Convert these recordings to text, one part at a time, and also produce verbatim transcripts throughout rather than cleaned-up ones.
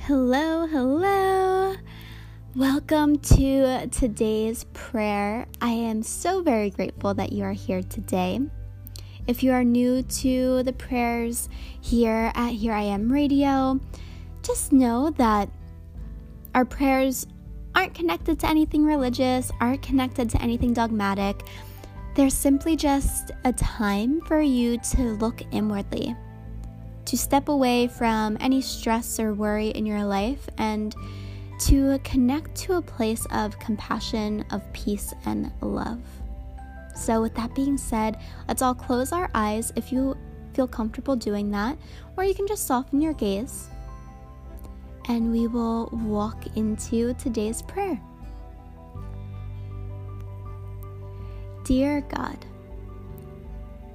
Hello, hello. Welcome to today's prayer. I am so very grateful that you are here today. If you are new to the prayers here at Here I Am Radio, just know that our prayers aren't connected to anything religious, aren't connected to anything dogmatic. They're simply just a time for you to look inwardly, to step away from any stress or worry in your life and to connect to a place of compassion, of peace, and love. So with that being said, let's all close our eyes if you feel comfortable doing that, or you can just soften your gaze, and we will walk into today's prayer. Dear God,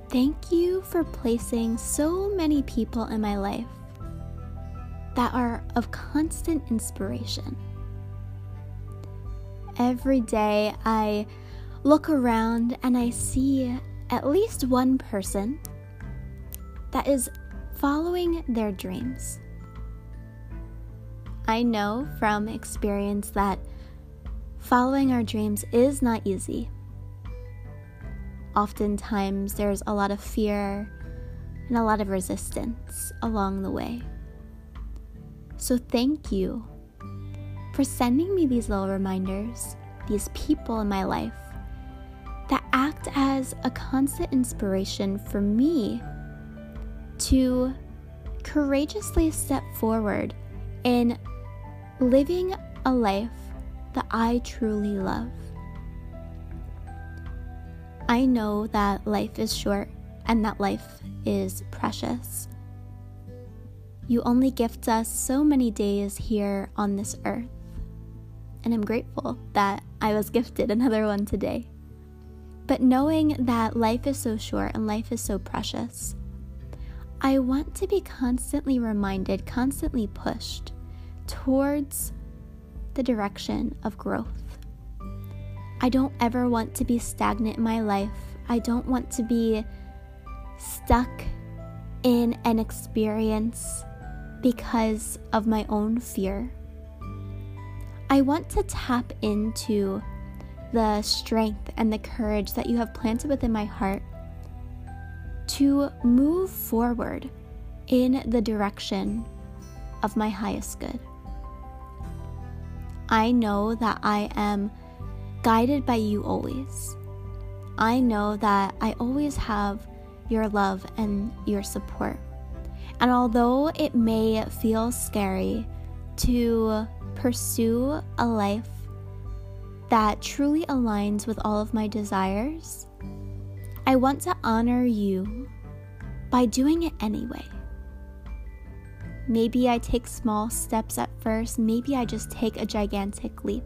thank you for placing so many people in my life that are of constant inspiration. Every day I look around and I see at least one person that is following their dreams. I know from experience that following our dreams is not easy. Oftentimes, there's a lot of fear and a lot of resistance along the way. So thank you for sending me these little reminders, these people in my life that act as a constant inspiration for me to courageously step forward in living a life that I truly love. I know that life is short and that life is precious. You only gift us so many days here on this earth, and I'm grateful that I was gifted another one today. But knowing that life is so short and life is so precious, I want to be constantly reminded, constantly pushed towards the direction of growth. I don't ever want to be stagnant in my life. I don't want to be stuck in an experience because of my own fear. I want to tap into the strength and the courage that you have planted within my heart to move forward in the direction of my highest good. I know that I am guided by you always. I know that I always have your love and your support. And although it may feel scary to pursue a life that truly aligns with all of my desires, I want to honor you by doing it anyway. Maybe I take small steps at first. Maybe I just take a gigantic leap.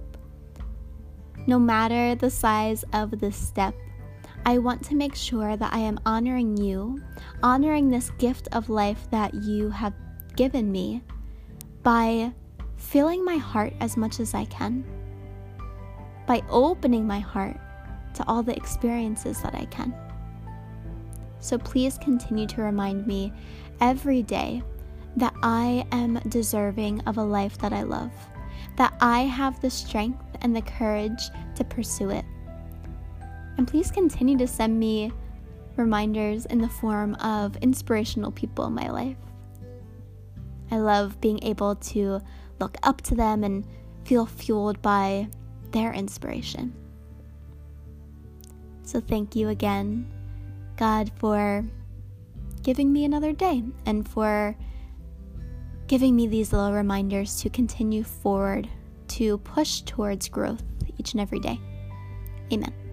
No matter the size of this step, I want to make sure that I am honoring you, honoring this gift of life that you have given me by filling my heart as much as I can, by opening my heart to all the experiences that I can. So please continue to remind me every day that I am deserving of a life that I love, that I have the strength and the courage to pursue it. And please continue to send me reminders in the form of inspirational people in my life. I love being able to look up to them and feel fueled by their inspiration. So thank you again, God, for giving me another day and for giving me these little reminders to continue forward, to push towards growth each and every day. Amen.